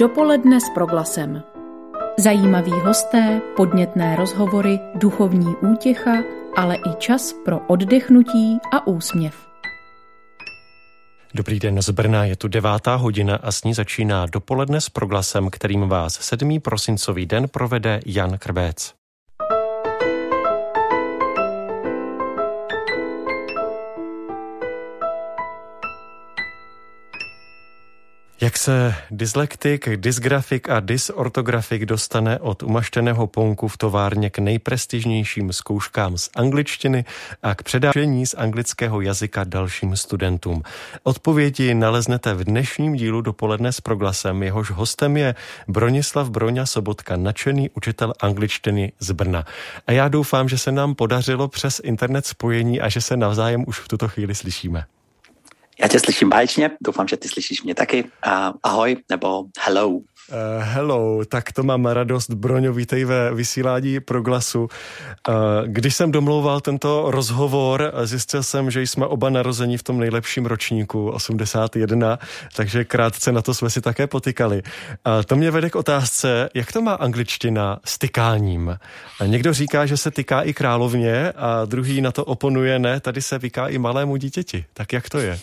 Dopoledne s Proglasem. Zajímaví hosté, podnětné rozhovory, duchovní útěcha, ale i čas pro oddechnutí a úsměv. Dobrý den z Brna, je tu 9:00 a s ní začíná Dopoledne s Proglasem, kterým vás 7. prosincový den provede Jan Krbeč. Jak se dyslektik, dysgrafik a dysortografik dostane od umaštěného ponku v továrně k nejprestižnějším zkouškám z angličtiny a k předávání z anglického jazyka dalším studentům? Odpovědi naleznete v dnešním dílu Dopoledne s Proglasem. Jehož hostem je Bronislav Broňa Sobotka, nadšený učitel angličtiny z Brna. A já doufám, že se nám podařilo přes internet spojení a že se navzájem už v tuto chvíli slyšíme. Já tě slyším báječně, doufám, že ty slyšíš mě taky. Ahoj, nebo hello. Hello, tak to mám radost. Broňo, vítej ve vysílání Proglasu. Když jsem domlouval tento rozhovor, zjistil jsem, že jsme oba narození v tom nejlepším ročníku, 81, takže krátce na to jsme si také potykali. To mě vede k otázce, jak to má angličtina s tykáním? Někdo říká, že se tyká i královně a druhý na to oponuje, ne, tady se vyká i malému dítěti. Tak jak to je?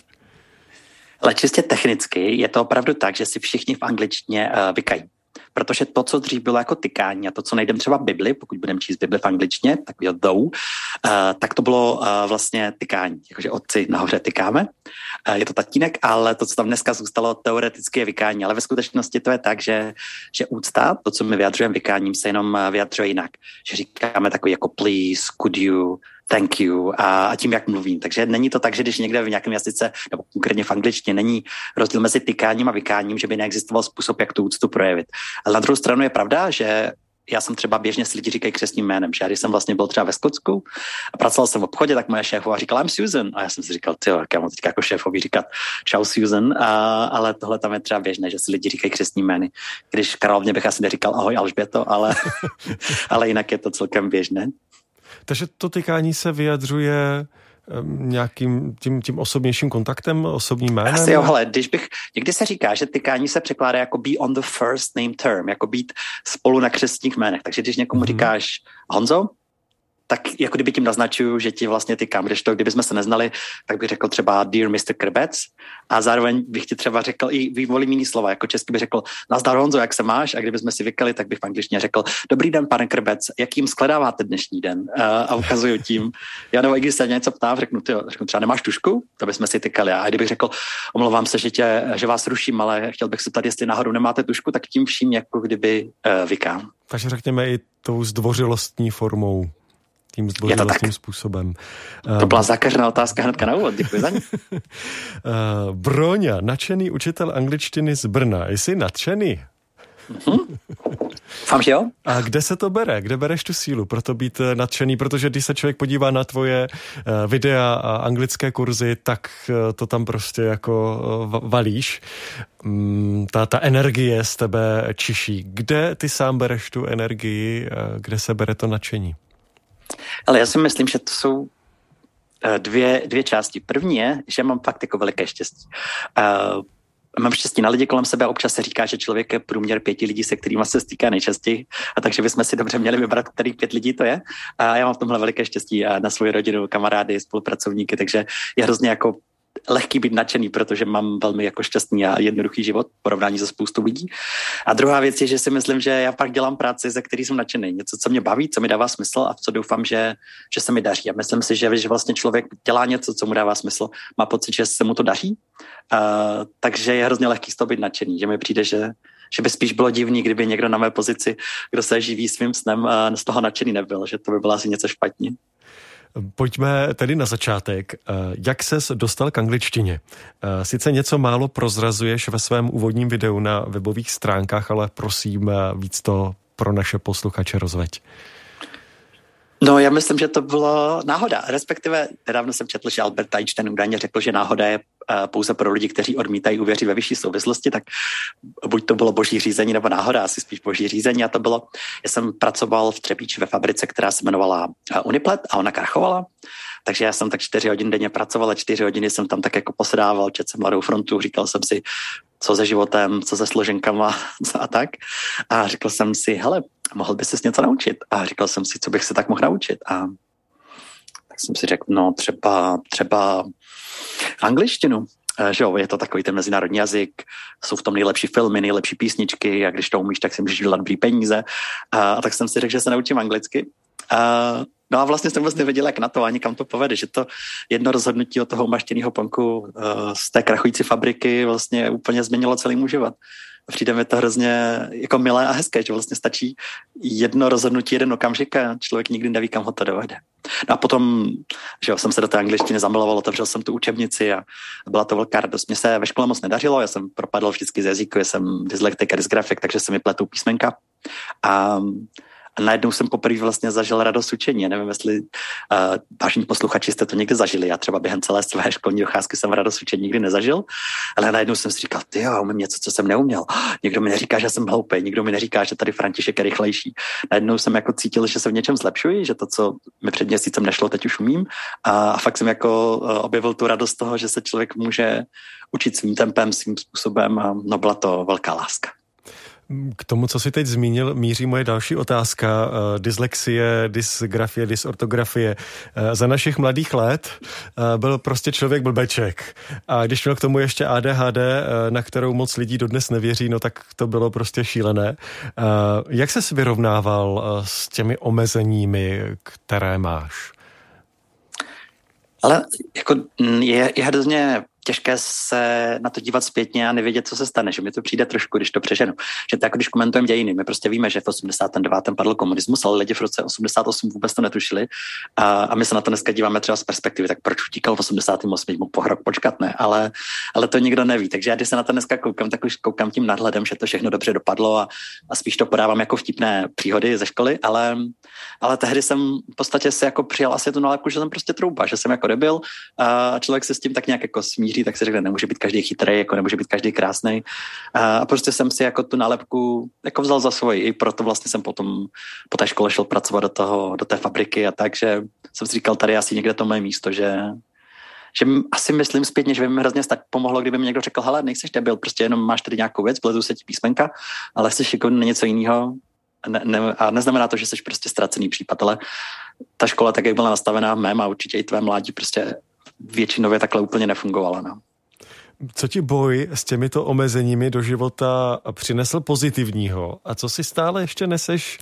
Ale čistě technicky je to opravdu tak, že si všichni v angličtině vykají. Protože to, co dřív bylo jako tykání a to, co najdeme třeba v Bibli, pokud budeme číst Bibli v angličtině, tak je though, tak to bylo vlastně tykání. Jakože otci nahoře tykáme, je to tatínek, ale to, co tam dneska zůstalo, teoreticky je vykání. Ale ve skutečnosti to je tak, že úcta, to, co my vyjadřujeme vykáním, se jenom vyjadřuje jinak. Že říkáme takový jako please, could you, thank you a tím, jak mluvím. Takže není to tak, že když někde v nějakém jazyce, nebo konkrétně v angličtině, není rozdíl mezi tykáním a vykáním, že by neexistoval způsob, jak tu úctu projevit. Ale na druhou stranu je pravda, že já jsem třeba běžně si lidi říkají křestním jménem, že já když jsem vlastně byl třeba ve Skotsku a pracoval jsem v obchodě, tak moje šéfová říkala I'm Susan a já jsem si říkal, tyjo, jak já mám teďka jako šéfovi říkat čau Susan, ale tohle tam je třeba běžné, že si lidi říkají křestním jmény. Když královně bych asi neříkal ahoj Alžběto, ale jinak je to celkem běžné. Takže to tykání se vyjadřuje nějakým tím osobnějším kontaktem, osobním jménem? Asi jo, ale někdy se říká, že tykání se překládá jako be on the first name term, jako být spolu na křestních jménech. Takže když někomu říkáš Honzo, tak jako kdyby tím naznačuju, že ti vlastně tykám. Kdežto, kdybychom se neznali, tak bych řekl třeba Dear Mr. Krbec a zároveň bych ti třeba řekl i vývolím jiný slova. Jako česky bych řekl nazdar Honzo, jak se máš? A kdybychom si vykali, tak bych v angličtině řekl Dobrý den, pane Krbec, jakým skladáváte dnešní den? A ukazuju tím. Já nebo i když se něco ptám, řeknu třeba nemáš tušku? To bychom si tykali. A kdybych řekl, omlouvám se, že vás ruším, ale chtěl bych se ptát, jestli náhodou nemáte tušku, tak tím vším jako kdyby vykám. Takže řekněme i tou zdvořilostní formou. Tím zbožilostním způsobem. To byla zakařená otázka hnedka na úvod, děkuji za ní. Broňa, nadšený učitel angličtiny z Brna. Jsi nadšený? Fám, že jo? A kde se to bere? Kde bereš tu sílu pro to být nadšený? Protože když se člověk podívá na tvoje videa a anglické kurzy, tak to tam prostě jako valíš. Ta energie z tebe čiší. Kde ty sám bereš tu energii? Kde se bere to nadšení? Ale já si myslím, že to jsou dvě části. První je, že mám fakt jako veliké štěstí. Mám štěstí na lidi kolem sebe, občas se říká, že člověk je průměr 5 lidí, se kterými se stýká nejčastěji, a takže bychom si dobře měli vybrat, který 5 lidí to je. A já mám v tomhle veliké štěstí na svou rodinu, kamarády, spolupracovníky, takže je hrozně jako lehký být nadšený, protože mám velmi jako šťastný a jednoduchý život v porovnání se spoustou lidí. A druhá věc je, že si myslím, že já pak dělám práci, za který jsem nadšený. Něco, co mě baví, co mi dává smysl a v co doufám, že se mi daří. A myslím si, že vlastně člověk dělá něco, co mu dává smysl, má pocit, že se mu to daří. Takže je hrozně lehký z toho být nadšený, že mi přijde, že by spíš bylo divný, kdyby někdo na mé pozici, kdo se živí svým snem, z toho nadšený nebyl, že to by bylo asi něco špatně. Pojďme tedy na začátek. Jak ses dostal k angličtině? Sice něco málo prozrazuješ ve svém úvodním videu na webových stránkách, ale prosím, víc to pro naše posluchače rozveď. No, já myslím, že to bylo náhoda. Respektive, nedávno jsem četl, že Albert Einstein údajně řekl, že náhoda je pouze pro lidi, kteří odmítají uvěřit ve vyšší souvislosti, tak buď to bylo boží řízení nebo náhoda, asi spíš boží řízení. A to bylo, já jsem pracoval v Třebíči ve fabrice, která se jmenovala Uniplet a ona krachovala. Takže já jsem tak 4 hodiny denně pracoval a 4 hodiny jsem tam tak jako posedával, četl jsem Mladou frontu, říkal jsem si, co se životem, co se složenkama a tak. A říkal jsem si, hele, mohl by ses něco naučit. A říkal jsem si, co bych se tak mohl naučit. A tak jsem si řekl, no třeba angličtinu. Že jo, je to takový ten mezinárodní jazyk, jsou v tom nejlepší filmy, nejlepší písničky a když to umíš, tak si můžeš dělat dobrý peníze. A tak jsem si řekl, že se naučím anglicky. No a vlastně jsem vůbec nevěděl, jak na to, ani kam to povede, že to jedno rozhodnutí od toho umaštěného panku z té krachující fabriky vlastně úplně změnilo celý můj život. Přijde mi to hrozně jako milé a hezké, že vlastně stačí jedno rozhodnutí, jeden okamžik a člověk nikdy neví, kam ho to dovede. No a potom, že jo, jsem se do té angličtiny zamiloval, otevřel jsem tu učebnici a byla to velká radost. Mně se ve škole moc nedařilo, já jsem propadl vždycky z jazyku, já jsem dyslektik a dysgrafik, takže se mi pletou písmenka. A najednou jsem poprvé vlastně zažil radost učení. Já nevím, jestli vážení posluchači jste to někdy zažili. Já třeba během celé své školní docházky jsem radost učení nikdy nezažil, ale najednou jsem si říkal, tyjo, umím něco, co jsem neuměl. Někdo mi neříká, že jsem hloupý, nikdo mi neříká, že tady František je rychlejší. Najednou jsem jako cítil, že se v něčem zlepšuji, že to, co mi před měsícem nešlo, teď už umím. A fakt jsem jako objevil tu radost toho, že se člověk může učit svým tempem, svým způsobem. No, byla to velká láska. K tomu, co jsi teď zmínil, míří moje další otázka. Dyslexie, dysgrafie, dysortografie. Za našich mladých let byl prostě člověk blbeček. A když měl k tomu ještě ADHD, na kterou moc lidí dodnes nevěří, no tak to bylo prostě šílené. Jak ses vyrovnával s těmi omezeními, které máš? Ale jako je hrozně těžké se na to dívat zpětně a nevědět, co se stane, že mi to přijde trošku, když to přeženu. Že to jako když komentujeme dějiny, my prostě víme, že v 89. padl komunismus, ale lidi v roce 88 vůbec to netušili a my se na to dneska díváme třeba z perspektivy, tak proč utíkal v 88. mu pohrok, počkat, ne, ale to nikdo neví. Takže já když se na to dneska koukám, tak už koukám tím nadhledem, že to všechno dobře dopadlo a spíš to podávám jako vtipné příhody ze školy, ale tehdy jsem v podstatě se jako přijal asi tu nálepku, že jsem prostě trouba, že jsem jako debil a člověk se s tím tak nějak jako smíří, tak se řekne, nemůže být každý chytrý, jako nemůže být každý krásný. A prostě jsem si jako tu nálepku jako vzal za svoji. I proto vlastně jsem potom po té škole šel pracovat do té fabriky a tak, že jsem si říkal, tady asi někde to moje místo, že asi myslím zpětně, že by mi hrozně pomohlo, kdyby mi někdo řekl, hele, nejseš debil, prostě jenom máš tady nějakou věc, pletu se ti písmenka, ale jsi šikovný na něco jiného. A neznamená to, že jsi prostě ztracený případ, ale ta škola tak, jak byla nastavená v mém a určitě i tvé mládí, prostě většinově takhle úplně nefungovala. No. Co ti boj s těmito omezeními do života přinesl pozitivního? A co si stále ještě neseš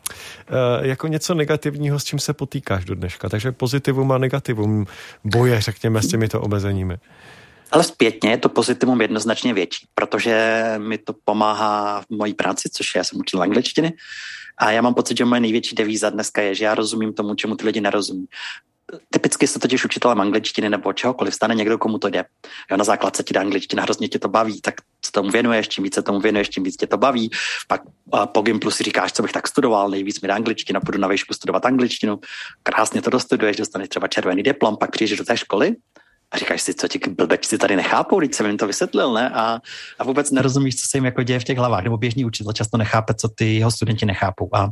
jako něco negativního, s čím se potýkáš do dneška? Takže pozitivum a negativum boje, řekněme, s těmito omezeními. Ale zpětně je to pozitivum jednoznačně větší, protože mi to pomáhá v mojí práci, což já jsem učil angličtiny. A já mám pocit, že moje největší devíza dneska je, že já rozumím tomu, čemu ty lidi nerozumí. Typicky se totiž učitelem angličtiny nebo čehokoliv stane někdo, komu to jde. Jo, na základce ti dá angličtina, hrozně tě to baví, tak se tomu věnuješ, čím víc se tomu věnuješ, tím víc tě to baví. Pak po Gimplu si říkáš, co bych tak studoval, nejvíc mi dá angličtina, půjdu na výšku studovat angličtinu, krásně to dostuduješ, dostaneš třeba červený diplom, pak přijdeš do té školy a říkáš si, co ti blbečci tady nechápou, když jsem jim to vysvětlil, ne? A vůbec nerozumíš, co se jim jako děje v těch hlavách, nebo běžný učitel často nechápe, co ty jeho studenti nechápou. A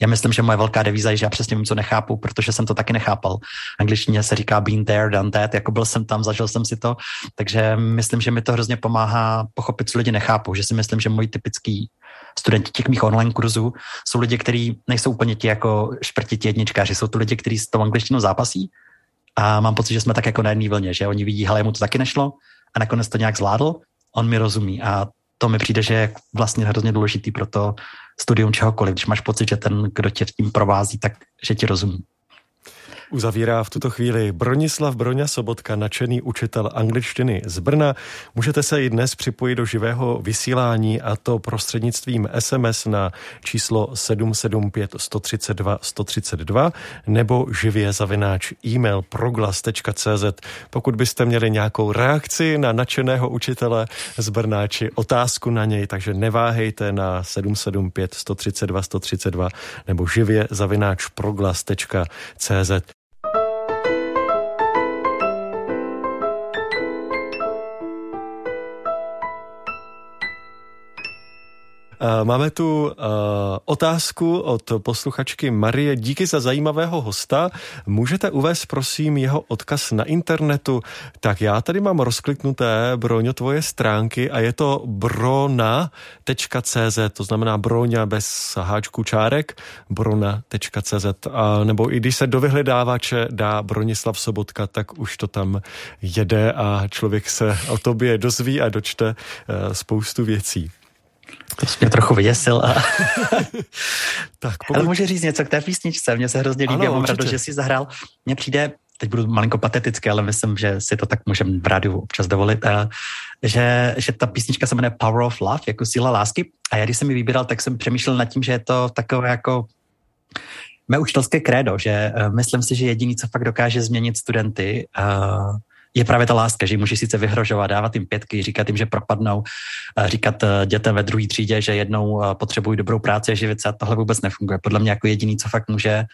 já myslím, že moje velká devíza je, že já přesně vím, co nechápu, protože jsem to taky nechápal. Angličtině se říká been there, done that, jako byl jsem tam, zažil jsem si to, takže myslím, že mi to hrozně pomáhá pochopit, co lidi nechápou, že si myslím, že moji typický studenti těch mých online kurzů jsou lidi, kteří nejsou úplně ti jako šprti ti jedničkáři, jsou to lidi, kteří s tou angličtinou zápasí. A mám pocit, že jsme tak jako na jedné vlně, že oni vidí, hele, mu to taky nešlo a nakonec to nějak zvládl, on mi rozumí a to mi přijde, že je vlastně hrozně důležitý pro to studium čehokoliv, když máš pocit, že ten, kdo tě tím provází, tak že ti rozumí. Uzavírá v tuto chvíli Bronislav Broňa Sobotka, nadšený učitel angličtiny z Brna. Můžete se i dnes připojit do živého vysílání a to prostřednictvím SMS na číslo 775 132 132 nebo živě@email proglas.cz. Pokud byste měli nějakou reakci na nadšeného učitele z Brna či otázku na něj, takže neváhejte na 775 132 132 nebo živě@proglas.cz. Máme tu otázku od posluchačky Marie. Díky za zajímavého hosta. Můžete uvést, prosím, jeho odkaz na internetu? Tak já tady mám rozkliknuté, Broňo, tvoje stránky a je to brona.cz, to znamená Broňa bez háčku čárek, brona.cz. A nebo i když se do vyhledávače dá Bronislav Sobotka, tak už to tam jede a člověk se o tobě dozví a dočte spoustu věcí. To jsi mě trochu vyděsil. Tak, pokud... Ale můžu říct něco k té písničce, mně se hrozně líbí, ano, a mám rád, že jsi zahrál. Mně přijde, teď budu malinko patetický, ale myslím, že si to tak můžeme v rádiu občas dovolit, že ta písnička se jmenuje Power of Love, jako síla lásky, a já když jsem ji vybíral, tak jsem přemýšlel nad tím, že je to takové jako mé učitelské krédo, že myslím si, že jediný, co fakt dokáže změnit studenty, je právě ta láska, že jim můžeš sice vyhrožovat, dávat jim 5, říkat jim, že propadnou, říkat dětem ve 2. třídě, že jednou potřebují dobrou práci a živit se, a tohle vůbec nefunguje. Podle mě jako jediný, co fakt může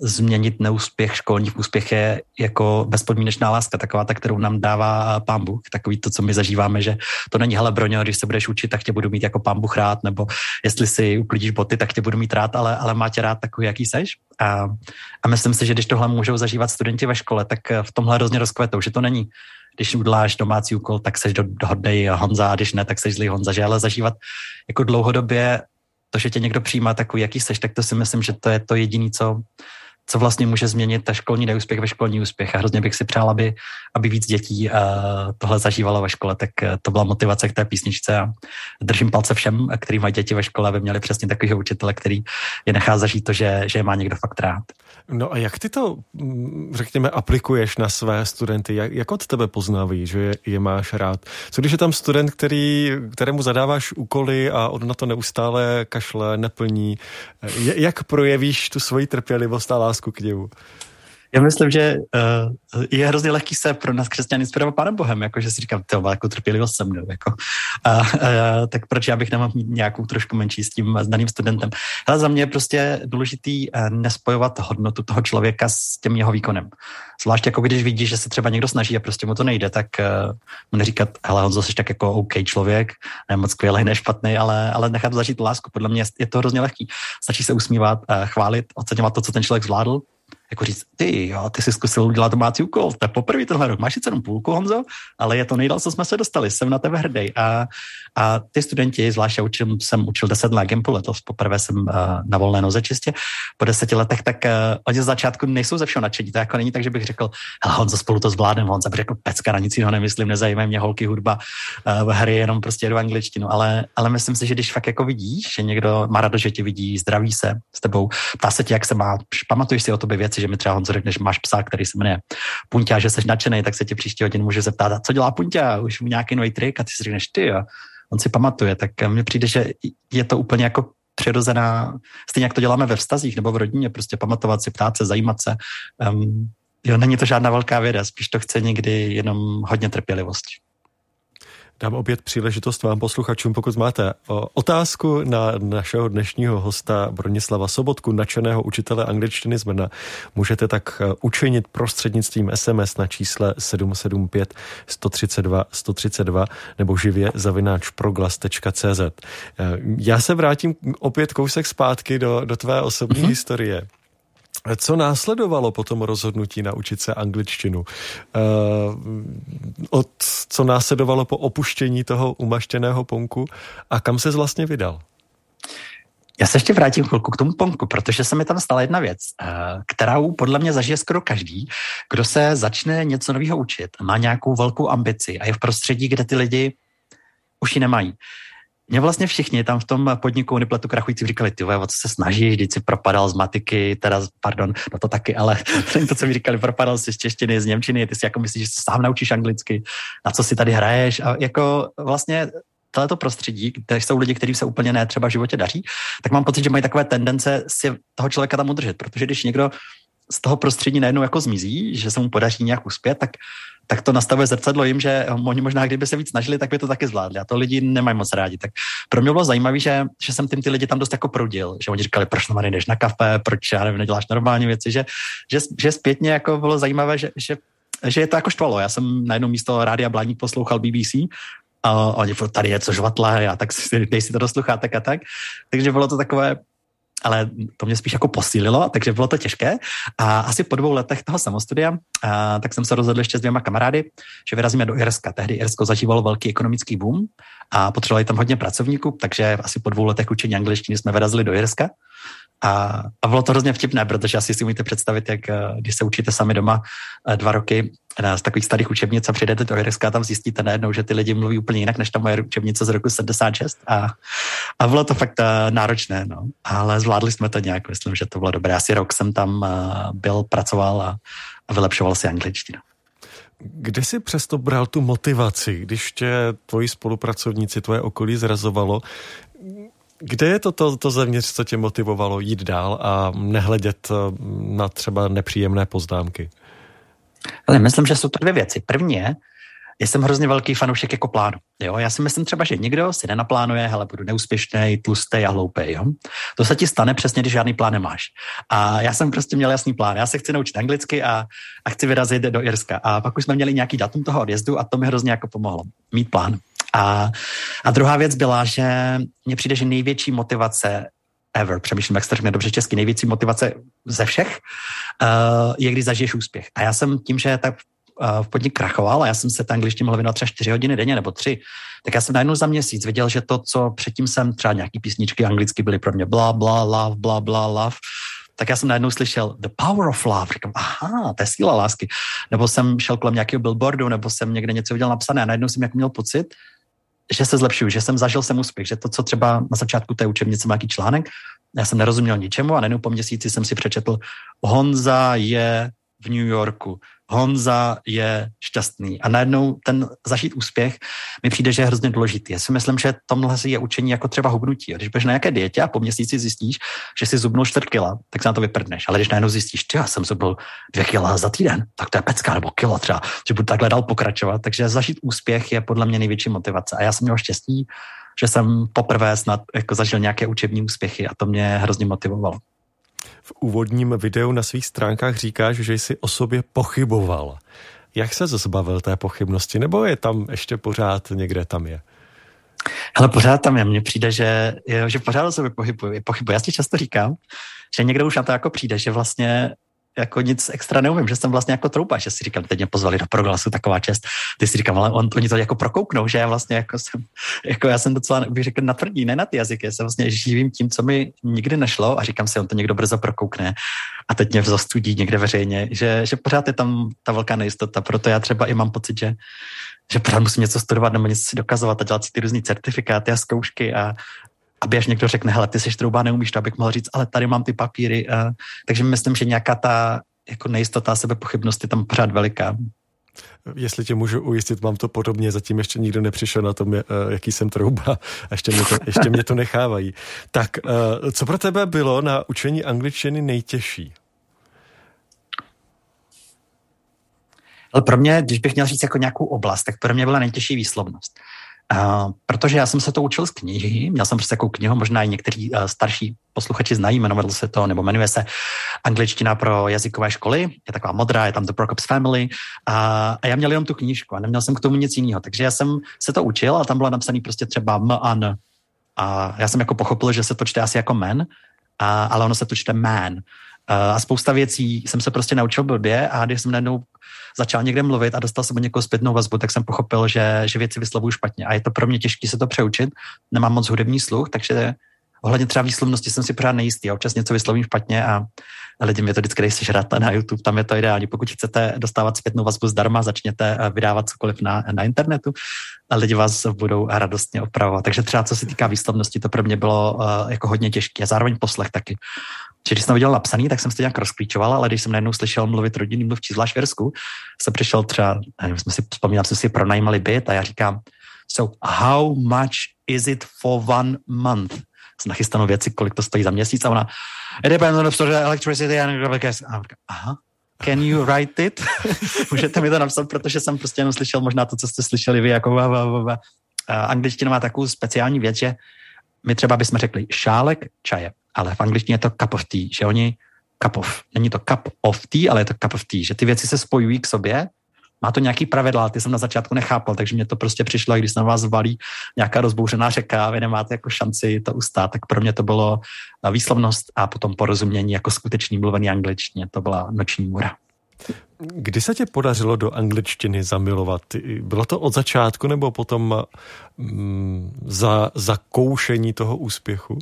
změnit neúspěch školních úspěch, je jako bezpodmínečná láska, taková ta, kterou nám dává Pán Bůh, takový to, co my zažíváme, že to není, hele Broňo, když se budeš učit, tak tě budu mít jako Pán Bůh rád, nebo jestli si uklidíš boty, tak tě budu mít rád, ale má tě rád takový, jaký seš. A myslím si, že když tohle můžou zažívat studenti ve škole, tak v tomhle hrozně rozkvetou, že to není, když uděláš domácí úkol, tak seš hodnej Honza, a když ne, tak seš zlý Honza, že ale zažívat jako dlouhodobě to, že tě někdo přijímá takový, jaký seš, tak to si myslím, že to je to jediné, co vlastně může změnit ta školní neúspěch ve školní úspěch. A hrozně bych si přál, aby víc dětí tohle zažívalo ve škole, tak to byla motivace k té písničce a držím palce všem, kteří mají děti ve škole, aby měli přesně takového učitele, který je nechá zažít to, že je má někdo fakt rád. No a jak ty to, řekněme, aplikuješ na své studenty? Jak od tebe poznávají, že je máš rád? Co když je tam student, kterému zadáváš úkoly a on na to neustále kašle, neplní? Jak projevíš tu svoji trpělivost a lásku k němu? Já myslím, že je hrozně lehký se pro nás křesťany inspirovat Pánem Bohem, jakože si říkám, to má jako trpělivost se mnou, jako. Tak proč já bych nemohl mít nějakou trošku menší s tím daným studentem? Hele, za mě je prostě důležitý nespojovat hodnotu toho člověka s tím jeho výkonem. Zvlášť jako když vidíš, že se třeba někdo snaží a prostě mu to nejde, tak mu neříkat, hele Honzo, jsi tak jako OK člověk, ne moc skvělej, ne špatnej, ale nechat zažít lásku. Podle mě je to hrozně lehký. Stačí se usmívat, chválit, oceňovat to, co ten člověk zvládl. Jako říct, ty jsi zkusil udělat domácí úkol, to je poprvé tenhle rok, máš sice jenom půlku, Honzo, ale je to nejdál, co jsme se dostali, jsem na tebe hrdej. A ty studenti, zvlášť jsem učil 10 let GIMPu, letos poprvé jsem na volné noze čistě, po 10 letech, tak oni z začátku nejsou ze všeho nadšení, to jako není tak, že bych řekl, hele Honzo, spolu to zvládnem, Honzo, bych řekl, pecka, na nic jiného nemyslím, nezajímají mě holky, hudba, hry, jenom prostě jedu angličtinu, ale myslím si, že když fakt jako vidíš, že někdo má radost, že tě vidí, zdraví se s tebou, ptá se tě, jak se máš, pamatuješ si o tobě věci, že mi třeba Honzo řekne, že máš psa, který se jmenuje Punťa, že seš nadšenej, tak se tě příští hodin může zeptat, a co dělá Punťa, už mu nějaký nový trik, a ty si řekneš, on si pamatuje, tak mně přijde, že je to úplně jako přirozená, stejně jak to děláme ve vztazích nebo v rodině, prostě pamatovat si, ptát se, zajímat se. Není to žádná velká věda, spíš to chce někdy jenom hodně trpělivosti. Dám opět příležitost vám posluchačům, pokud máte otázku na našeho dnešního hosta Bronislava Sobotku, nadšeného učitele angličtiny z Brna. Můžete tak učinit prostřednictvím SMS na čísle 775 132 132 nebo živě@proglas.cz. Já se vrátím opět kousek zpátky do tvé osobní historie. Co následovalo po tom rozhodnutí naučit se angličtinu? Co následovalo po opuštění toho umaštěného ponku a kam ses vlastně vydal? Já se ještě vrátím chvilku k tomu ponku, protože se mi tam stala jedna věc, kterou podle mě zažije skoro každý, kdo se začne něco nového učit, má nějakou velkou ambici a je v prostředí, kde ty lidi už ji nemají. Mě vlastně všichni tam v tom podniku Unipletu krachující říkali, ty vole, o co se snažíš, vždyť si propadal z matiky, to taky, ale to, co mi říkali, propadal si z češtiny, z němčiny, ty si jako myslíš, že sám naučíš anglicky, na co si tady hraješ, a jako vlastně tohleto prostředí, kde jsou lidi, kteří se úplně ne třeba v životě daří, tak mám pocit, že mají takové tendence si toho člověka tam udržet, protože když někdo z toho prostředí najednou jako zmizí, že se mu podaří nějak uspět, tak to nastavuje zrcadlo jim, že oni možná, kdyby se víc snažili, tak by to taky zvládli. A to lidi nemají moc rádi. Tak pro mě bylo zajímavé, že jsem ty lidi tam dost jako proudil, že oni říkali, proč tam nejdeš na kafe, proč já nevím, neděláš normální věci, že zpětně jako bylo zajímavé, že je to jako štvalo. Já jsem na jedno místo rádia Bláník poslouchal BBC, oni tady něco žvatlé a tak dej si to dosluchat tak a tak. Takže bylo to takové, ale to mě spíš jako posílilo, takže bylo to těžké. A asi po 2 letech toho samostudia, tak jsem se rozhodl ještě s 2 kamarády, že vyrazíme do Irska. Tehdy Irsko zažívalo velký ekonomický boom a potřebovali tam hodně pracovníků, takže asi po 2 letech učení angličtiny jsme vyrazili do Irska. A bylo to hrozně vtipné, protože asi si umíte představit, jak když se učíte sami doma 2 roky z takových starých učebnic a přijdete do Irska a tam zjistíte najednou, že ty lidi mluví úplně jinak než ta moje učebnice z roku 76 a bylo to fakt náročné, no. Ale zvládli jsme to nějak, myslím, že to bylo dobré. Asi rok jsem tam byl, pracoval a vylepšoval si angličtinu. Kde jsi přesto bral tu motivaci, když tě tvoji spolupracovníci, tvoje okolí zrazovalo? Kde je to zevnitř, co tě motivovalo jít dál a nehledět na třeba nepříjemné poznámky? Ale myslím, že jsou to 2 věci. První je, jsem hrozně velký fanoušek jako plánu. Jo? Já si myslím třeba, že nikdo si nenaplánuje, hele, budu neúspěšný, tlustý a hloupý. Jo? To se ti stane přesně, když žádný plán nemáš. A já jsem prostě měl jasný plán. Já se chci naučit anglicky a chci vyrazit do Irska. A pak už jsme měli nějaký datum toho odjezdu a to mi hrozně jako pomohlo. Mít plán. A druhá věc byla, že mně přijde, že největší motivace ever, přemýšlím, jak se řekne dobře česky, největší motivace ze všech je, když zažiješ úspěch. A já jsem tím, že tak podnik krachoval a já jsem se té angličtině mohl věnovat třeba 4 hodiny denně nebo 3, tak já jsem najednou za měsíc viděl, že to, co předtím jsem třeba nějaký písničky anglicky byly pro mě bla, bla, love, bla, bla, love, tak já jsem najednou slyšel the power of love. Říkám, aha, to je síla lásky. Nebo jsem šel kolem nějakého billboardu, nebo jsem někde něco viděl napsané a najednou jsem jako měl pocit, že se zlepšuju, že jsem zažil úspěch, že to, co třeba na začátku té učebnice má nějaký článek, já jsem nerozuměl ničemu a najednou po měsíci jsem si přečetl Honza je v New Yorku, Honza je šťastný a najednou ten zažít úspěch mi přijde, že je hrozně důležitý. Já si myslím, že tomhle je učení jako třeba hubnutí. Když budeš na nějaké dietě a po měsíci zjistíš, že si zubnul 4 kila, tak se na to vyprdneš. Ale když najednou zjistíš, že já jsem zubnul 2 kila za týden, tak to je pecka nebo kilo třeba, že budu takhle dál pokračovat. Takže zažít úspěch je podle mě největší motivace. A já jsem měl štěstí, že jsem poprvé snad jako zažil nějaké učební úspěchy a to mě hrozně motivovalo. V úvodním videu na svých stránkách říkáš, že jsi o sobě pochyboval. Jak se zbavil té pochybnosti? Nebo je tam ještě pořád někde tam je? Hele, pořád tam je. Mně přijde, že pořád o sobě pochybuji. Já si často říkám, že někdo už na to jako přijde, že vlastně jako nic extra neumím, že jsem vlastně jako trouba, že si říkám, teď mě pozvali do Proglasu, taková čest, ty si říkám, ale oni to jako prokouknou, že já vlastně jako jsem, jako já jsem docela, bych řekl, natvrdí, ne na ty jazyky, já se vlastně živím tím, co mi nikdy nešlo a říkám si, on to někdo brzo prokoukne a teď mě zastudí někde veřejně, že pořád je tam ta velká nejistota, proto já třeba i mám pocit, že pořád musím něco studovat nebo něco si dokazovat a dělat si ty různý certifikáty a zkoušky a aby až někdo řekne, hele, ty seš trouba, neumíš to, abych mohl říct, ale tady mám ty papíry. Takže myslím, že nějaká ta jako nejistota, sebepochybnost je tam pořád veliká. Jestli tě můžu ujistit, mám to podobně, zatím ještě nikdo nepřišel na tom, jaký jsem trouba. Ještě mě to nechávají. Tak, co pro tebe bylo na učení angličtiny nejtěžší? Ale pro mě, když bych měl říct jako nějakou oblast, tak pro mě byla nejtěžší výslovnost. Protože já jsem se to učil z knihy, měl jsem přes takovou knihu, možná i někteří starší posluchači znají, jmenovalo se to, nebo jmenuje se Angličtina pro jazykové školy, je taková modrá, je tam The Prokop's Family a já měl jenom tu knížku a neměl jsem k tomu nic jiného, takže já jsem se to učil a tam bylo napsaný prostě třeba M a N a já jsem jako pochopil, že se to čte asi jako men, ale ono se to čte man. A spousta věcí jsem se prostě naučil blbě a když jsem najednou začal někde mluvit a dostal jsem od někoho zpětnou vazbu, tak jsem pochopil, že věci vyslovuju špatně a je to pro mě těžké se to přeučit, nemám moc hudební sluch, takže ohledně třeba výslovnosti jsem si pořád nejistý a občas něco vyslovím špatně a lidem je to vždycky dej sežrat na YouTube, tam je to ideální. Pokud chcete dostávat zpětnou vazbu zdarma, začněte vydávat cokoliv na internetu a lidi vás budou radostně opravovat. Takže třeba co se týká výslovnosti, to pro mě bylo jako hodně těžké a zároveň poslech taky. Že když jsem viděl napsaný, tak jsem se to nějak rozklíčoval, ale když jsem najednou slyšel mluvit rodinný mluvčí, zvlášť v Irsku, jsem přišel třeba, nevím, jsme si pronajímali byt a já říkám, so how much is it for 1 month? Jsem nachystanou věci, kolik to stojí za měsíc a ona, it depends on the storage, electricity and gas. A říkám, aha, can you write it? Můžete mi to napsat, protože jsem prostě jenom slyšel možná to, co jste slyšeli vy, jako angličtina má takovou speciální věc, že my třeba bychom řekli šálek čaje, ale v angličtině je to cup of tea, že oni cup of, není to cup of tea, ale je to cup of tea, že ty věci se spojují k sobě Má to nějaký pravidla, ty jsem na začátku nechápal, takže mě to prostě přišlo, a když se na vás valí nějaká rozbouřená řeka, vy nemáte jako šanci to ustát, tak pro mě to bylo výslovnost a potom porozumění jako skutečný mluvený angličtině, to byla noční můra. Kdy se tě podařilo do angličtiny zamilovat? Bylo to od začátku nebo potom za zakoušení toho úspěchu?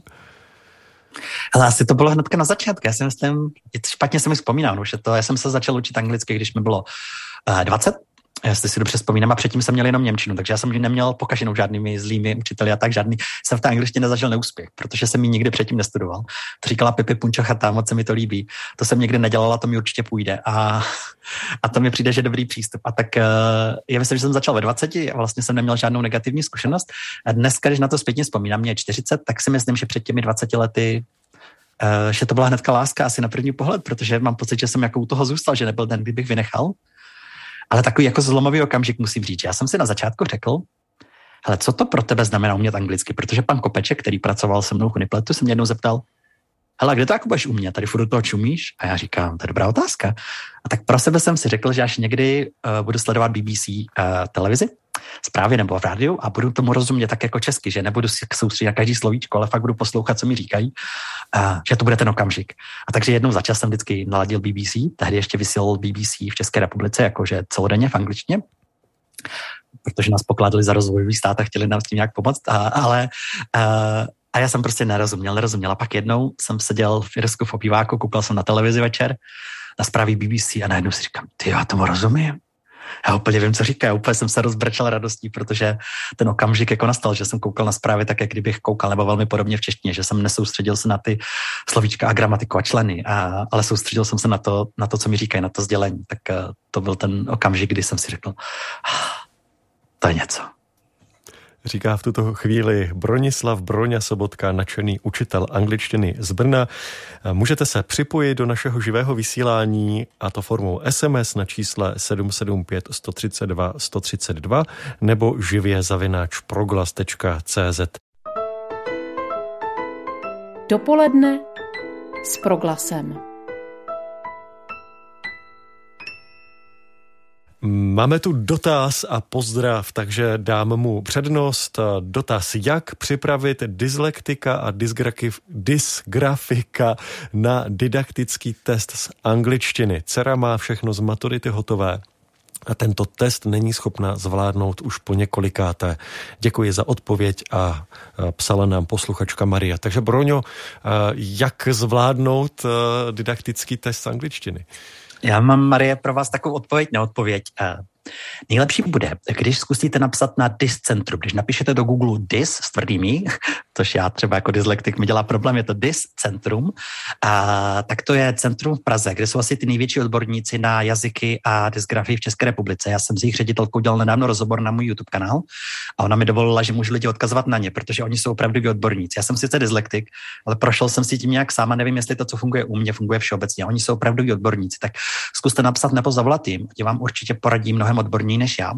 Ale asi to bylo hnedka na začátku. Já si myslím, špatně se mi vzpomínám, už je to, já jsem se začal učit anglicky, když mi bylo 20, jestli si dobře vzpomínám, a předtím jsem měl jenom němčinu, takže já jsem neměl pokaženou žádnými zlými učiteli a tak žádný. Jsem v té angličtině nezažil neúspěch, protože jsem ji nikdy předtím nestudoval. To říkala Pipi Punčochatá, moc se mi to líbí. To jsem nikdy nedělala, to mi určitě půjde. A to mi přijde, že dobrý přístup. A tak já myslím, že jsem začal ve 20 a vlastně jsem neměl žádnou negativní zkušenost. A dneska, když na to zpětně vzpomínám, mě je 40, tak si myslím, že před těmi 20 lety že to byla hnedka láska asi na první pohled, protože mám pocit, že jsem jako u toho zůstal, že nebyl den, kdy bych vynechal. Ale takový jako zlomový okamžik musím říct. Já jsem si na začátku řekl, hele, co to pro tebe znamená umět anglicky? Protože pan Kopeček, který pracoval se mnou v Unipletu, se mě jednou zeptal, hele, kde to jako budeš umět? Tady furt do toho čumíš? A já říkám, to je dobrá otázka. A tak pro sebe jsem si řekl, že až někdy budu sledovat BBC televizi, zprávy nebo v rádiu a budu tomu rozumět tak jako česky, že nebudu si soustředit na každý slovíčko, ale fakt budu poslouchat, co mi říkají, že to bude ten okamžik. A takže jednou za čas jsem vždycky naladil BBC, tehdy ještě vysílal BBC v České republice, jakože celodenně v angličtině, protože nás pokládali za rozvojový stát a chtěli nám s tím nějak pomoct, a já jsem prostě nerozuměl. A pak jednou jsem seděl v Irsku v obýváku, koukal jsem na televizi večer, na zprávy BBC a najednou si říkám, ty já tomu rozumím. Já úplně vím, co říká, úplně jsem se rozbrečel radostí, protože ten okamžik jako nastal, že jsem koukal na zprávy tak, jak kdybych koukal, nebo velmi podobně v češtině, že jsem nesoustředil se na ty slovíčka a gramatiku a členy, ale soustředil jsem se na to, co mi říkají, na to sdělení. Tak to byl ten okamžik, kdy jsem si řekl, to je něco. Říká v tuto chvíli Bronislav Broňa Sobotka, nadšený učitel angličtiny z Brna. Můžete se připojit do našeho živého vysílání a to formou SMS na čísle 775 132 132 nebo živě@proglas.cz. Dopoledne s Proglasem. Máme tu dotaz a pozdrav, takže dám mu přednost. Dotaz, jak připravit dyslektika a dysgrafika na didaktický test z angličtiny. Dcera má všechno z maturity hotové a tento test není schopna zvládnout už po několikáté. Děkuji za odpověď a psala nám posluchačka Maria. Takže Broňo, jak zvládnout didaktický test z angličtiny? Já mám, Marie, pro vás takovou odpověď na odpověď. Nejlepší bude, když zkusíte napsat na Dys-centrum. Když napíšete do Google Dys s tvrdými, což já třeba jako dyslektik mi dělá problém, je to Dys-centrum, tak to je centrum v Praze, kde jsou asi ty největší odborníci na jazyky a dysgrafii v České republice. Já jsem s jejich ředitelkou dělal nedávno rozhovor na můj YouTube kanál a ona mi dovolila, že můžu lidi odkazovat na ně, protože oni jsou opravdu odborníci. Já jsem sice dyslektik, ale prošel jsem si tím nějak sám a nevím, jestli to, co funguje u mě, funguje všeobecně. Oni jsou opravdu odborníci, tak zkuste napsat nebo zavolat jim, ti vám určitě poradí mnohem odborní než já.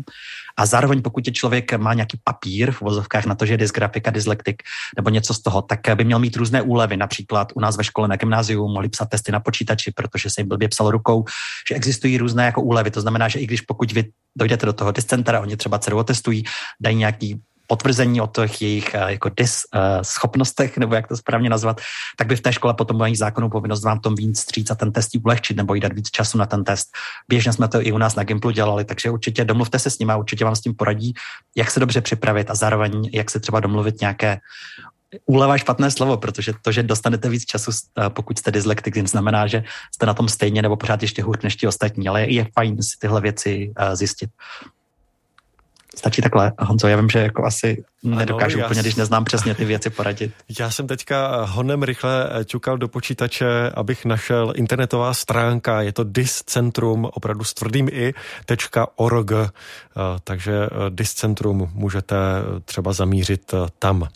A zároveň, pokud je člověk má nějaký papír v vozovkách na to, že je dysgrafik a dyslektik nebo něco z toho, tak by měl mít různé úlevy. Například u nás ve škole na gymnáziu mohli psat testy na počítači, protože se jim blbě psalo rukou, že existují různé jako úlevy. To znamená, že i když pokud vy dojdete do toho dyscentra, oni třeba dceru otestují, dají nějaký potvrzení o těch jejich jako schopnostech, nebo jak to správně nazvat, tak by v té škole potom mají zákonnou povinnost vám tom víc stříc a ten test ulehčit nebo jí dát víc času na ten test. Běžně jsme to i u nás na Gimplu dělali, takže určitě domluvte se s nimi a určitě vám s tím poradí, jak se dobře připravit a zároveň jak se třeba domluvit nějaké úleva, špatné slovo, protože to, že dostanete víc času, pokud jste dyslektik, znamená, že jste na tom stejně nebo pořád ještě hůř než ti ostatní, ale je fajn si tyhle věci zjistit. Stačí takhle, Honzo, já vím, že jako asi nedokážu úplně, když neznám přesně ty věci, poradit. Já jsem teďka honem rychle ťukal do počítače, abych našel internetová stránka, je to Dys-centrum, opravdu s tvrdým i.org, takže Dys-centrum můžete třeba zamířit tam.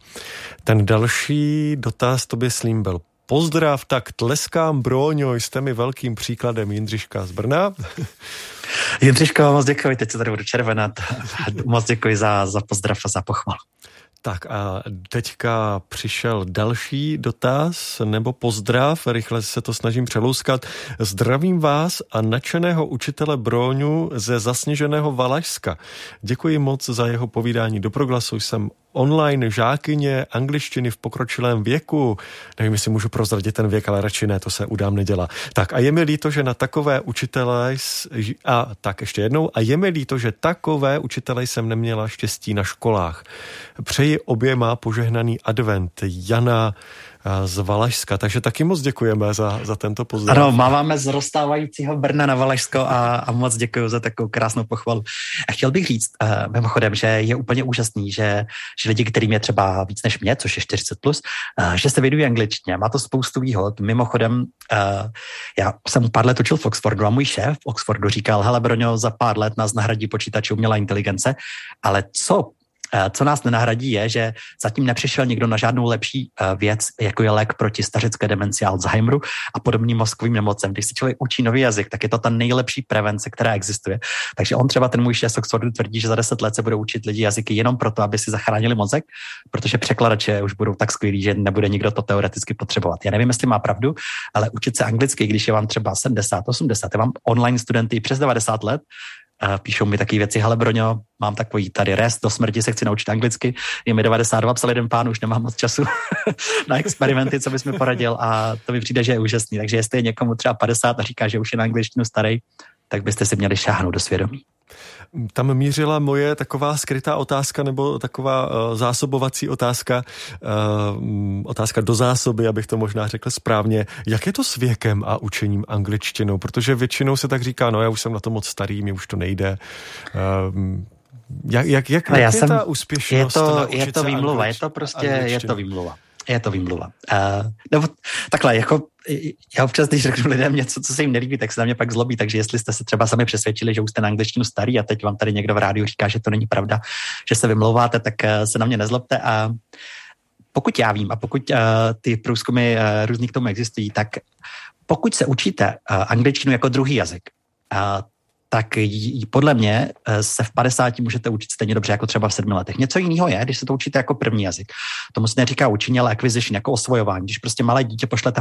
Ten další dotaz tobě slíbil. Pozdrav, tak tleskám, Broňo, jste mi velkým příkladem. Jindřiška z Brna. Jindřiško, moc děkuji, teď se tady budu červenat. Moc děkuji za pozdrav a za pochvalu. Tak a teďka přišel další dotaz nebo pozdrav, rychle se to snažím přelouskat. Zdravím vás a nadšeného učitele Bróňu ze zasněženého Valašska. Děkuji moc za jeho povídání do Proglasu. Jsem online žákyně angličtiny v pokročilém věku. Nevím, jestli můžu prozradit ten věk, ale radši ne, to se udám nedělá. Tak a je mi líto, že na takové učitele a tak ještě jednou a je mi líto, že takové učitele jsem neměla štěstí na školách. Přeji oběma požehnaný advent. Jana z Valašska, takže taky moc děkujeme za tento pozdrav. Ano, máme zrostávajícího Brna na Valašsko a moc děkuji za takovou krásnou pochvalu. A chtěl bych říct, mimochodem, že je úplně úžasný, že lidi, kterým je třeba víc než mě, což je 40+, že se věnují angličtině. Má to spoustu výhod. Mimochodem, já jsem pár let učil v Oxfordu a můj šéf v Oxfordu říkal, hele Broňo, za pár let nás nahradí počítač umělá inteligence, ale co nás nenahradí je, že zatím nepřišel nikdo na žádnou lepší věc, jako je lék proti stařecké demenci Alzheimeru a podobným mozkovým nemocem. Když se člověk učí nový jazyk, tak je to ta nejlepší prevence, která existuje. Takže on třeba ten můj šéf z Oxfordu tvrdí, že za 10 let se budou učit lidi jazyky jenom proto, aby si zachránili mozek, protože překladače už budou tak skvělí, že nebude nikdo to teoreticky potřebovat. Já nevím, jestli má pravdu, ale učit se anglicky, když je vám třeba 70, 80, já mám online studenty přes 90 let, píšou mi taky věci, hele Broňo, mám takový tady rest, do smrti se chci naučit anglicky, je mi 92, psal jeden pán, už nemám moc času na experimenty, co bys mi poradil a to mi přijde, že je úžasný. Takže jestli je někomu třeba 50 a říká, že už je na angličtinu starý, tak byste si měli šáhnout do svědomí. Tam mířila moje taková skrytá otázka nebo taková zásobovací otázka, otázka do zásoby, abych to možná řekl správně. Jak je to s věkem a učením angličtinou? Protože většinou se tak říká, no já už jsem na to moc starý, mě už to nejde. Jak je ta úspěšnost naučit se angličtinu? Je to výmluva. Takhle, jako já občas, když řeknu lidem něco, co se jim nelíbí, tak se na mě pak zlobí, takže jestli jste se třeba sami přesvědčili, že už jste na angličtinu starý a teď vám tady někdo v rádiu říká, že to není pravda, že se vymlouváte, tak se na mě nezlobte a pokud já vím a pokud ty průzkumy různých tomu existují, tak pokud se učíte angličtinu jako druhý jazyk, tak podle mě se v 50 můžete učit stejně dobře jako třeba v 7 letech. Něco jiného je, když se to učíte jako první jazyk. Tomu se neříká učení, ale acquisition, jako osvojování. Když prostě malé dítě pošlete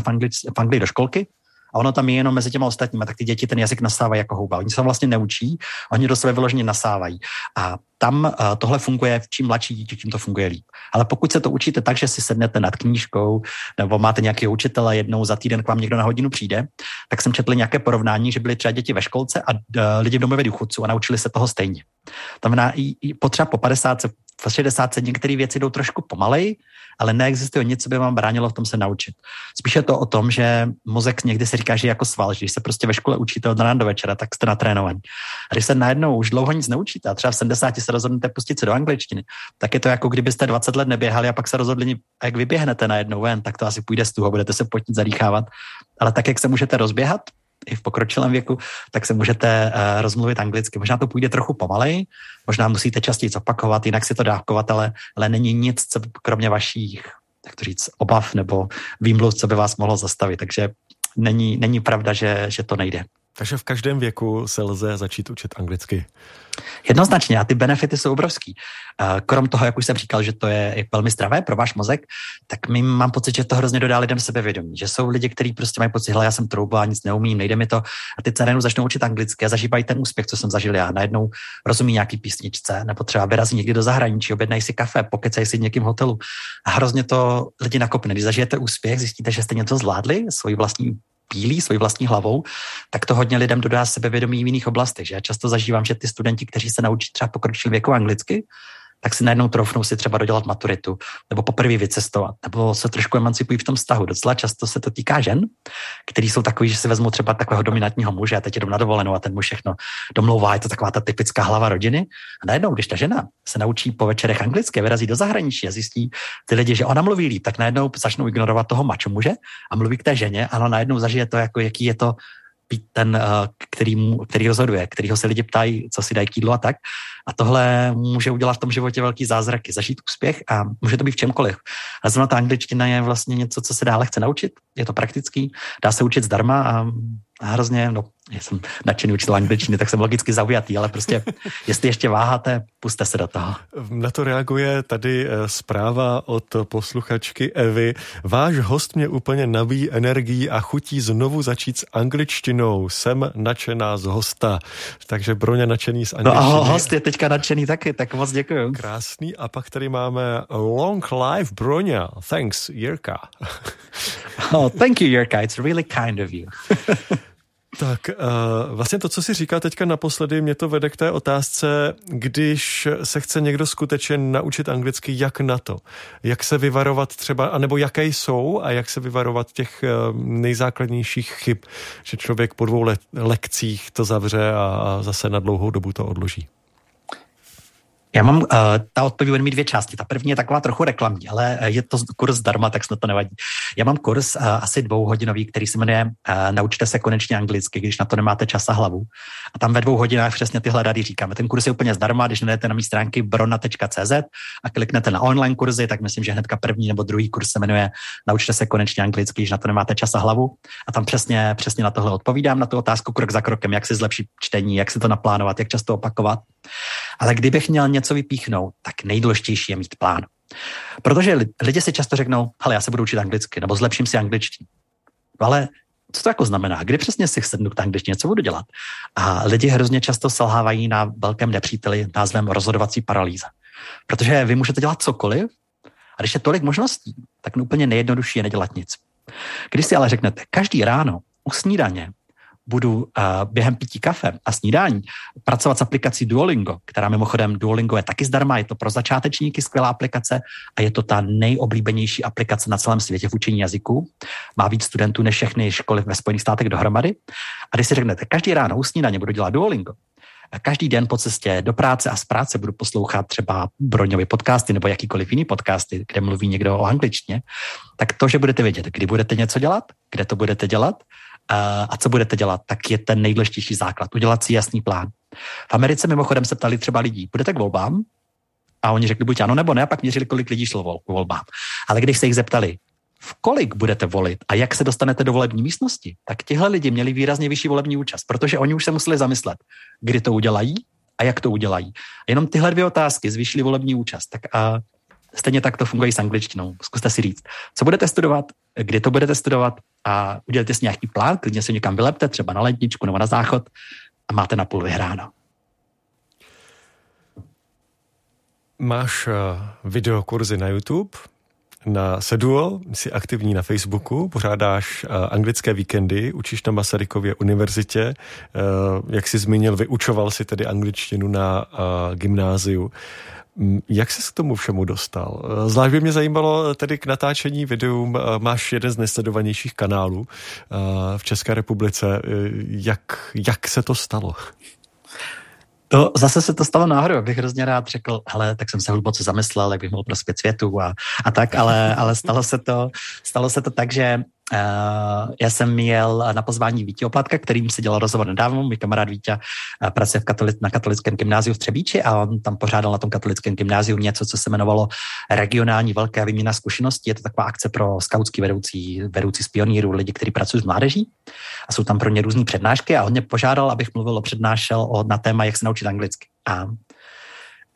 v Anglii do školky a ono tam je jenom mezi těma ostatníma, tak ty děti ten jazyk nasávají jako houba. Oni se vlastně neučí, oni do sebe vyloženě nasávají. A tam tohle funguje, čím mladší dítě, tím to funguje líp. Ale pokud se to učíte tak, že si sednete nad knížkou nebo máte nějakého učitele, jednou za týden k vám někdo na hodinu přijde, tak jsem četl nějaké porovnání, že byly třeba děti ve školce a lidi v domově důchodců a naučili se toho stejně. To znamená, i potřeba po 50, po 60 některé věci jdou trošku pomalej, ale neexistuje nic, co by vám bránilo v tom se naučit. Spíše to o tom, že mozek někdy se říká, že je jako sval, že když se prostě ve škole učíte od rána do večera, tak jste natrénovaní. A když se najednou už dlouho nic neučíte a třeba v 70 se rozhodnete pustit se do angličtiny, tak je to jako kdybyste 20 let neběhali a pak se rozhodli, jak vyběhnete najednou ven, tak to asi půjde z toho, budete se potit, zadýchávat. Ale tak, jak se můžete rozběhat i v pokročilém věku, tak se můžete rozmluvit anglicky. Možná to půjde trochu pomalej, možná musíte častěji opakovat, jinak si to dávkovat, ale není nic, co kromě vašich, jak to říct, obav nebo výmluv, co by vás mohlo zastavit. Takže není pravda, že to nejde. Takže v každém věku se lze začít učit anglicky. Jednoznačně a ty benefity jsou obrovský. Krom toho, jak už jsem říkal, že to je velmi zdravé pro váš mozek, tak mi mám pocit, že to hrozně dodá lidem sebevědomí. Že jsou lidi, kteří prostě mají pocit, hele, já jsem trouba, nic neumím, nejde mi to. A teď se najednou začnou učit anglicky a zažívají ten úspěch, co jsem zažil já. Najednou rozumí nějaký písničce, nebo třeba vyrazí někdy do zahraničí, objednají si kafe, pokecají si v někým hotelu. A hrozně to lidi nakopne. Když zažijete úspěch, zjistíte, že jste něco zvládli, svoji vlastní pílí svojí vlastní hlavou, tak to hodně lidem dodá sebevědomí v jiných oblastech. Že? Já často zažívám, že ty studenti, kteří se naučí třeba pokročilý věku anglicky, tak si najednou troufnou si třeba dodělat maturitu, nebo poprvé vycestovat, nebo se trošku emancipují v tom vztahu. Docela často se to týká žen, kteří jsou takový, že si vezmou třeba takového dominantního muže a teď jdou na dovolenou a ten muž všechno domlouvá, je to taková ta typická hlava rodiny. A najednou, když ta žena se naučí po večerech anglicky, vyrazí do zahraničí a zjistí ty lidi, že ona mluví líp, tak najednou začnou ignorovat toho mačo muže a mluví k té ženě, a najednou zažije to, jako jaký je to být ten, který rozhoduje, kterýho se lidi ptají, co si dají k jídlu a tak. A tohle může udělat v tom životě velký zázraky, zažít úspěch a může to být v čemkoliv. A zrovna ta angličtina je vlastně něco, co se dá lehce naučit, je to praktický, dá se učit zdarma a hrozně, no, já jsem nadšený učitel angličtiny, tak jsem logicky zaujatý, ale prostě, jestli ještě váháte, pusťte se do toho. Na to reaguje tady zpráva od posluchačky Evy. Váš host mě úplně nabíjí energií a chutí znovu začít s angličtinou. Jsem nadšená z hosta. Takže Broně nadšený z angličtiny. No a host je teďka nadšený taky, tak moc děkuju. Krásný. A pak tady máme Long Live Broně. Thanks, Jirka. Oh, thank you, Jirka. It's really kind of you. Tak vlastně to, co si říká teďka naposledy, mě to vede k té otázce, když se chce někdo skutečně naučit anglicky, jak na to? Jak se vyvarovat třeba, anebo jaké jsou a jak se vyvarovat těch nejzákladnějších chyb, že člověk po dvou lekcích to zavře a zase na dlouhou dobu to odloží? Já mám, ta odpověď bude mít dvě části. Ta první je taková trochu reklamní, ale je to kurz zdarma, tak snad to nevadí. Já mám kurz asi dvouhodinový, který se jmenuje Naučte se konečně anglicky, když na to nemáte čas a hlavu. A tam ve 2 hodinách přesně tyhle rady říkáme. Ten kurz je úplně zdarma, když najdete na mý stránky brona.cz a kliknete na online kurzy, tak myslím, že hnedka první nebo druhý kurz se jmenuje Naučte se konečně anglicky, když na to nemáte čas a hlavu. A tam přesně na tohle odpovídám, na tu otázku krok za krokem, jak si zlepšit čtení, jak si to naplánovat, jak často opakovat. Ale kdybych měl něco vypíchnout, tak nejdůležitější je mít plán. Protože lidé si často řeknou, hele, já se budu učit anglicky, nebo zlepším si angličtinu. Ale co to jako znamená? Kdy přesně si sednu k té angličtině, co budu dělat? A lidi hrozně často selhávají na velkém nepříteli názvem rozhodovací paralýza. Protože vy můžete dělat cokoliv, a když je tolik možností, tak úplně nejjednodušší je nedělat nic. Když si ale řeknete, každý ráno u snídaně budu během pití kafe a snídání pracovat s aplikací Duolingo, která mimochodem Duolingo je taky zdarma, je to pro začátečníky skvělá aplikace a je to ta nejoblíbenější aplikace na celém světě v učení jazyků. Má víc studentů než všechny školy ve Spojených státech dohromady. A když si řeknete, každý ráno u snídaně budu dělat Duolingo, a každý den po cestě do práce a z práce budu poslouchat třeba Broňové podcasty nebo jakýkoliv jiný podcasty, kde mluví někdo o angličtině, tak to, že budete vědět, kdy budete něco dělat, kde to budete dělat, a co budete dělat, tak je ten nejdůležitější základ. Udělat si jasný plán. V Americe mimochodem se ptali třeba lidí, budete k volbám? A oni řekli buď ano nebo ne, a pak měřili, kolik lidí šlo k volbám. Ale když se jich zeptali, v kolik budete volit a jak se dostanete do volební místnosti, tak tihle lidi měli výrazně vyšší volební účast, protože oni už se museli zamyslet, kdy to udělají a jak to udělají. A jenom tyhle dvě otázky zvýšily volební účast. Tak a stejně tak to funguje s angličtinou. Zkuste si říct, co budete studovat, kdy to budete studovat a udělejte si nějaký plán, klidně se někam vylepte, třeba na ledničku nebo na záchod a máte na půl vyhráno. Máš videokurzy na YouTube, na Seduo, jsi aktivní na Facebooku, pořádáš anglické víkendy, učíš na Masarykově univerzitě, jak jsi zmínil, vyučoval si tedy angličtinu na gymnáziu. Jak ses k tomu všemu dostal? Zvlášť by mě zajímalo tedy k natáčení videům. Máš jeden z nejsledovanějších kanálů v České republice. Jak se to stalo? To zase se to stalo náhodou, abych hrozně rád řekl, hele, tak jsem se hluboce zamyslel, jak bych mohl prospět světu a tak, ale stalo se to tak, že já jsem jel na pozvání Víti Oplatka, kterým se dělal rozhovor nedávno. Můj kamarád Víťa pracuje na katolickém gymnáziu v Třebíči a on tam pořádal na tom katolickém gymnáziu něco, co se jmenovalo regionální velká výměna zkušeností. Je to taková akce pro skautský vedoucí z pionýrů, lidi, kteří pracují s mládeží a jsou tam pro ně různý přednášky a on mě požádal, abych mluvil na téma, jak se naučit anglicky. A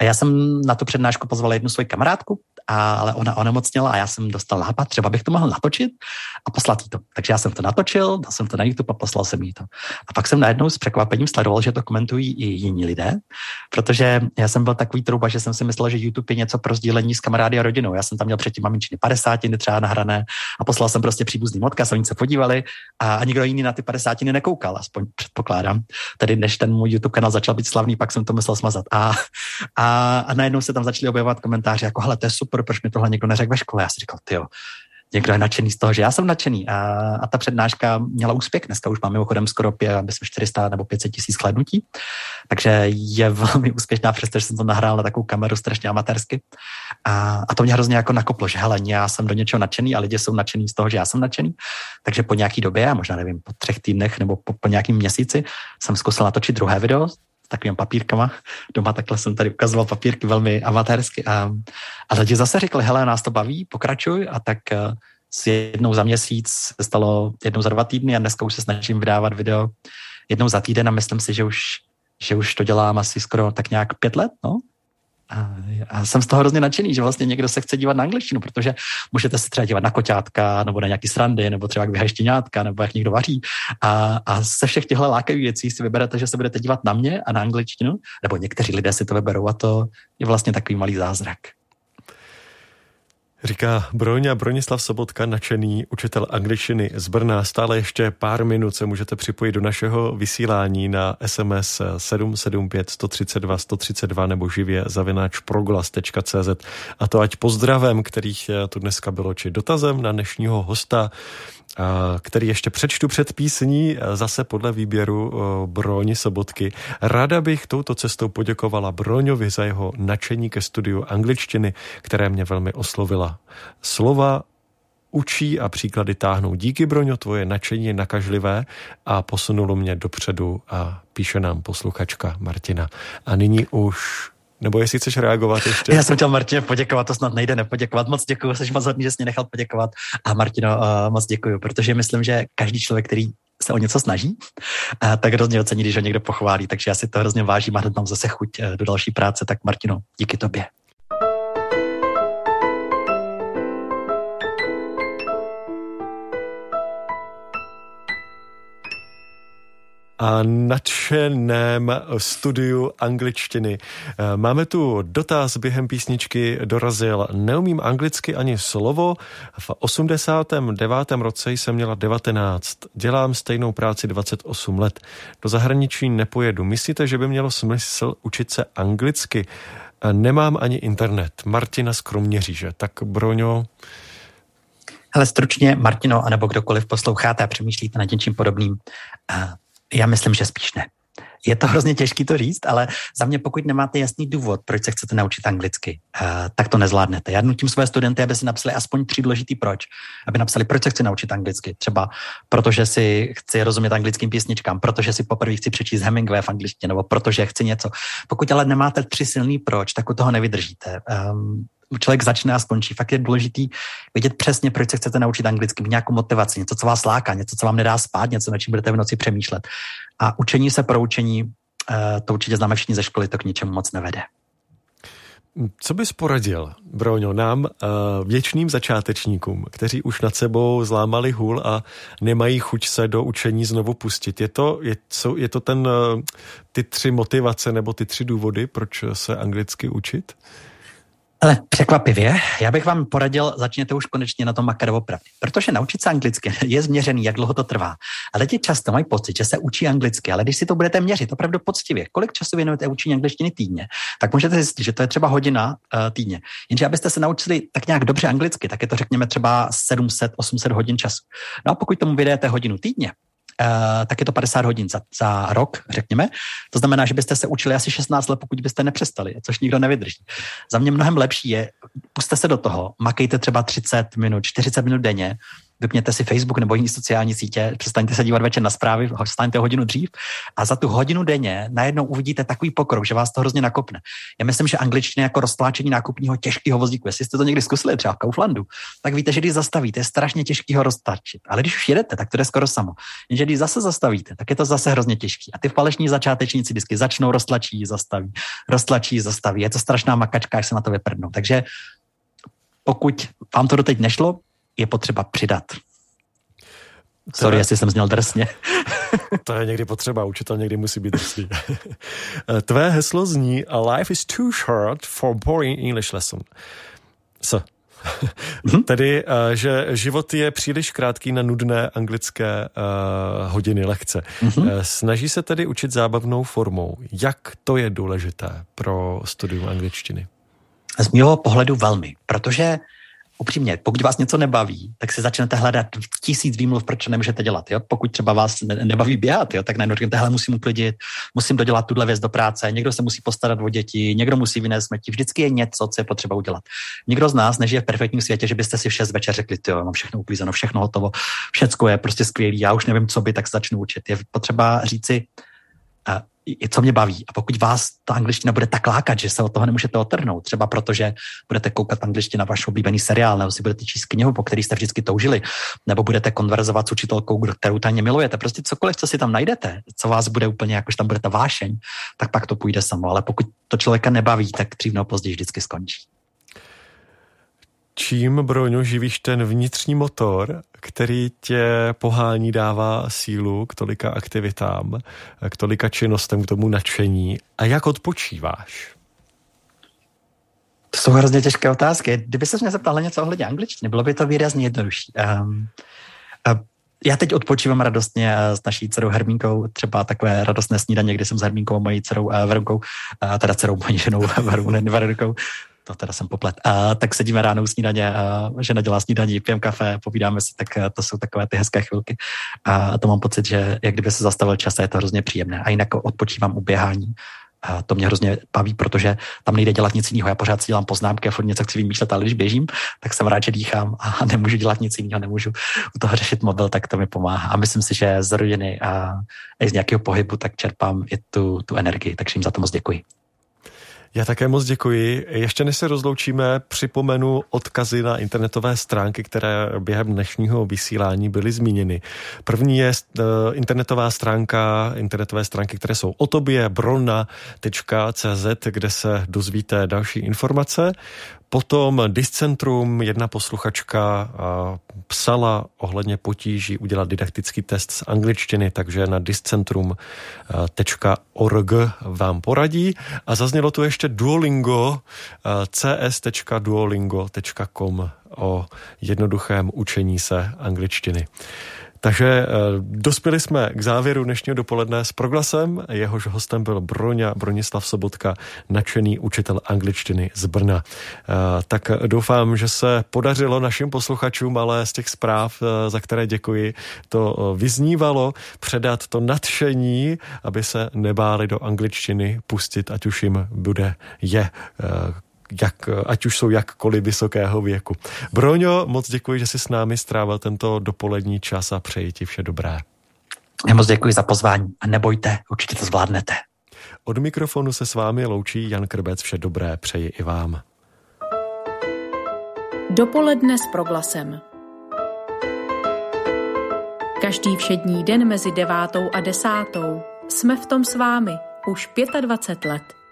já jsem na tu přednášku pozval jednu svoji kamarádku, ale ona onemocněla a já jsem dostal nápad, třeba bych to mohl natočit a poslat jí to. Takže já jsem to natočil, dal jsem to na YouTube a poslal jsem jí to. A pak jsem najednou s překvapením sledoval, že to komentují i jiní lidé, protože já jsem byl takový trouba, že jsem si myslel, že YouTube je něco pro sdílení s kamarády a rodinou. Já jsem tam měl předtím maminčiny 50 třeba nahrané a poslal jsem prostě příbuzným odkaz, oni se podívali a nikdo jiný na ty 50 nekoukal, aspoň předpokládám. Tedy než ten můj YouTube kanál začal být slavný, pak jsem to myslel smazat. A najednou se tam začaly objevovat komentáře jako hele, to je super, proč mi tohle někdo neřekl ve škole. Já si říkal, tyjo, někdo je nadšený z toho, že já jsem nadšený. A ta přednáška měla úspěch. Dneska už máme mimochodem skoro 400 nebo 500 tisíc shlédnutí. Takže je velmi úspěšná, přestože jsem to nahrál na takovou kameru strašně amatérsky. A to mě hrozně jako nakoplo, že hele, já jsem do něčeho nadšený a lidé jsou nadšený z toho, že já jsem nadšený. Takže po nějaký době, já možná nevím, po 3 týdnech nebo po nějakém měsíci jsem zkusil natočit druhé video. Takovým papírkama. Doma takhle jsem tady ukazoval papírky velmi amatérsky a lidi zase řekli, hele, nás to baví, pokračuj a tak jednou za měsíc se stalo jednou za 2 týdny a dneska už se snažím vydávat video jednou za týden a myslím si, že už to dělám asi skoro tak nějak 5 let, no. A jsem z toho hrozně nadšený, že vlastně někdo se chce dívat na angličtinu, protože můžete se třeba dívat na koťátka, nebo na nějaký srandy, nebo třeba jak běhají štěňátka, nebo jak někdo vaří. A se všech těchto lákavých věcí si vyberete, že se budete dívat na mě a na angličtinu, nebo někteří lidé si to vyberou a to je vlastně takový malý zázrak. Říká Bronislav Sobotka, nadšený učitel angličtiny z Brna. Stále ještě pár minut se můžete připojit do našeho vysílání na SMS 775 132 132 nebo živě @ proglas.cz, a to ať pozdravem, kterých tu dneska bylo, či dotazem na dnešního hosta, který ještě přečtu před písní, zase podle výběru Broni Sobotky. Ráda bych touto cestou poděkovala Broňovi za jeho nadšení ke studiu angličtiny, které mě velmi oslovila. Slova učí a příklady táhnou. Díky, Broňo, tvoje nadšení je nakažlivé a posunulo mě dopředu, a píše nám posluchačka Martina. A nyní už... Nebo jestli chceš reagovat ještě. Já jsem chtěl Martině poděkovat, to snad nejde nepoděkovat. Moc děkuju, jsi moc hodný, že jsi mě nechal poděkovat. A Martino, moc děkuju, protože myslím, že každý člověk, který se o něco snaží, tak hrozně ocení, když ho někdo pochválí. Takže já si to hrozně vážím a hned mám zase chuť do další práce. Tak Martino, díky tobě. A nadšeném studiu angličtiny. Máme tu dotaz, během písničky dorazil: neumím anglicky ani slovo, v 89. roce jsem měla 19, dělám stejnou práci 28 let, do zahraničí nepojedu. Myslíte, že by mělo smysl učit se anglicky? Nemám ani internet. Martina z Kroměříže. Tak Broňo... Hele, stručně, Martino, anebo kdokoliv posloucháte a přemýšlíte nad něčím podobným, já myslím, že spíš ne. Je to hrozně těžký to říct, ale za mě, pokud nemáte jasný důvod, proč se chcete naučit anglicky, tak to nezvládnete. Já nutím své studenty, aby si napsali aspoň 3 důležitý proč. Aby napsali, proč se chci naučit anglicky. Třeba protože si chci rozumět anglickým písničkám, protože si poprvé chci přečíst Hemingway v angličtině, nebo protože chci něco. Pokud ale nemáte 3 silný proč, tak u toho nevydržíte. Člověk začne a skončí. Fakt je důležitý vědět přesně, proč se chcete naučit anglicky, nějakou motivaci, něco, co vás láká, něco, co vám nedá spát, něco, na čím budete v noci přemýšlet. A učení se pro učení, to určitě známe všichni ze školy, to k ničemu moc nevede. Co bys poradil, Broňo, nám, věčným začátečníkům, kteří už nad sebou zlámali hůl a nemají chuť se do učení znovu pustit? Je to ten, ty 3 motivace nebo ty 3 důvody, proč se anglicky učit? Ale překvapivě, já bych vám poradil, začněte už konečně na tom makat opravdu. Protože naučit se anglicky je změřený, jak dlouho to trvá. A lidi často mají pocit, že se učí anglicky, ale když si to budete měřit opravdu poctivě, kolik času věnujete učení angličtiny týdně, tak můžete zjistit, že to je třeba hodina týdně. Jenže abyste se naučili tak nějak dobře anglicky, tak je to řekněme třeba 700-800 hodin času. No a pokud tomu vydajete hodinu týdně, tak je to 50 hodin za rok, řekněme. To znamená, že byste se učili asi 16 let, pokud byste nepřestali, což nikdo nevydrží. Za mě mnohem lepší je, puste se do toho, makejte třeba 30 minut, 40 minut denně, vypněte si Facebook nebo jiné sociální sítě, přestaňte se dívat večer na zprávy, vstaňte hodinu dřív a za tu hodinu denně najednou uvidíte takový pokrok, že vás to hrozně nakopne. Já myslím, že angličtina jako roztlačení nákupního těžkého vozíku. Jestli jste to někdy zkusili třeba v Kauflandu, tak víte, že když zastavíte, je strašně těžký ho roztlačit. Ale když už jedete, tak to jde skoro samo. Jenže když zase zastavíte, tak je to zase hrozně těžký. A ty falešní začátečníci vždycky začnou roztlačí, zastaví. Je to strašná makačka, až se na to vyprdnou. Takže pokud vám to doteď nešlo, je potřeba přidat. Sorry, jestli jsem zněl drsně. To je někdy potřeba, učitel někdy musí být drsný. Tvé heslo zní: life is too short for boring English lesson. Tedy, že život je příliš krátký na nudné anglické hodiny lekce. Snaží se tedy učit zábavnou formou. Jak to je důležité pro studium angličtiny? Z mého pohledu velmi, protože upřímně, pokud vás něco nebaví, tak si začnete hledat 1000 výmluv, proč to nemůžete dělat. Jo? Pokud třeba vás nebaví běhat, jo? Tak najednou říkáte, hele, musím uklidit, musím dodělat tuhle věc do práce, někdo se musí postarat o děti, někdo musí vynést smetí, vždycky je něco, co je potřeba udělat. Nikdo z nás nežije v perfektním světě, že byste si v 6 večer řekli, jo, mám všechno uklízeno, všechno hotovo, všecko je prostě skvělý, já už nevím, co by, tak začnu učit. Je potřeba říci, co mě baví. A pokud vás ta angličtina bude tak lákat, že se od toho nemůžete otrhnout, třeba protože budete koukat angličtinu na váš oblíbený seriál, nebo si budete číst knihu, po který jste vždycky toužili, nebo budete konverzovat s učitelkou, kterou tajně milujete, prostě cokoliv, co si tam najdete, co vás bude úplně, jakož tam bude ta vášeň, tak pak to půjde samo. Ale pokud to člověka nebaví, tak dřív nebo později vždycky skončí. Čím, Broňo, živíš ten vnitřní motor, který tě pohání, dává sílu k tolika aktivitám, k tolika činnostem, k tomu nadšení? A jak odpočíváš? To jsou hrozně těžké otázky. Kdyby se mě zeptala něco ohledně angličtiny, bylo by to výrazně jednodušší. Já teď odpočívám radostně s naší dcerou Hermínkou, třeba takové radostné snídaně, kdy jsem s Hermínkou a mojí dcerou Verunkou, teda dcerou mojí ženou Verunkou, to teda jsem poplet. Tak sedíme ráno u snídaně, žena dělá snídaní, pijeme kafe, povídáme si, tak to jsou takové ty hezké chvilky. A to mám pocit, že jak kdyby se zastavil čas, je to hrozně příjemné. A jinak odpočívám u běhání. To mě hrozně baví, protože tam nejde dělat nic jiného. Já pořád si dělám poznámky a furt něco chci vymýšlet, ale když běžím, tak jsem rád, že dýchám a nemůžu dělat nic jiného, nemůžu u toho řešit mobil, tak to mi pomáhá. A myslím si, že z rodiny a i z nějakého pohybu tak čerpám i tu energii, takže jim za to moc děkuji. Já také moc děkuji. Ještě než se rozloučíme, připomenu odkazy na internetové stránky, které během dnešního vysílání byly zmíněny. První je internetové stránky, které jsou o tobě, brona.cz, kde se dozvíte další informace. Potom Dys-centrum, jedna posluchačka psala ohledně potíží udělat didaktický test z angličtiny, takže na dyscentrum.org vám poradí. A zaznělo tu ještě Duolingo, cs.duolingo.com o jednoduchém učení se angličtiny. Takže dospěli jsme k závěru dnešního dopoledne s Proglasem. Jehož hostem byl Bronislav Sobotka, nadšený učitel angličtiny z Brna. Tak doufám, že se podařilo našim posluchačům, ale z těch zpráv, za které děkuji, to vyznívalo předat to nadšení, aby se nebáli do angličtiny pustit, ať už jim bude ať už jsou jakkoliv vysokého věku. Broňo, moc děkuji, že jsi s námi strávil tento dopolední čas a přeji ti vše dobré. Já moc děkuji za pozvání a nebojte, určitě to zvládnete. Od mikrofonu se s vámi loučí Jan Krbec, vše dobré přeji i vám. Dopoledne s Proglasem. Každý všední den mezi 9:00 a 10:00 jsme v tom s vámi už 25 let.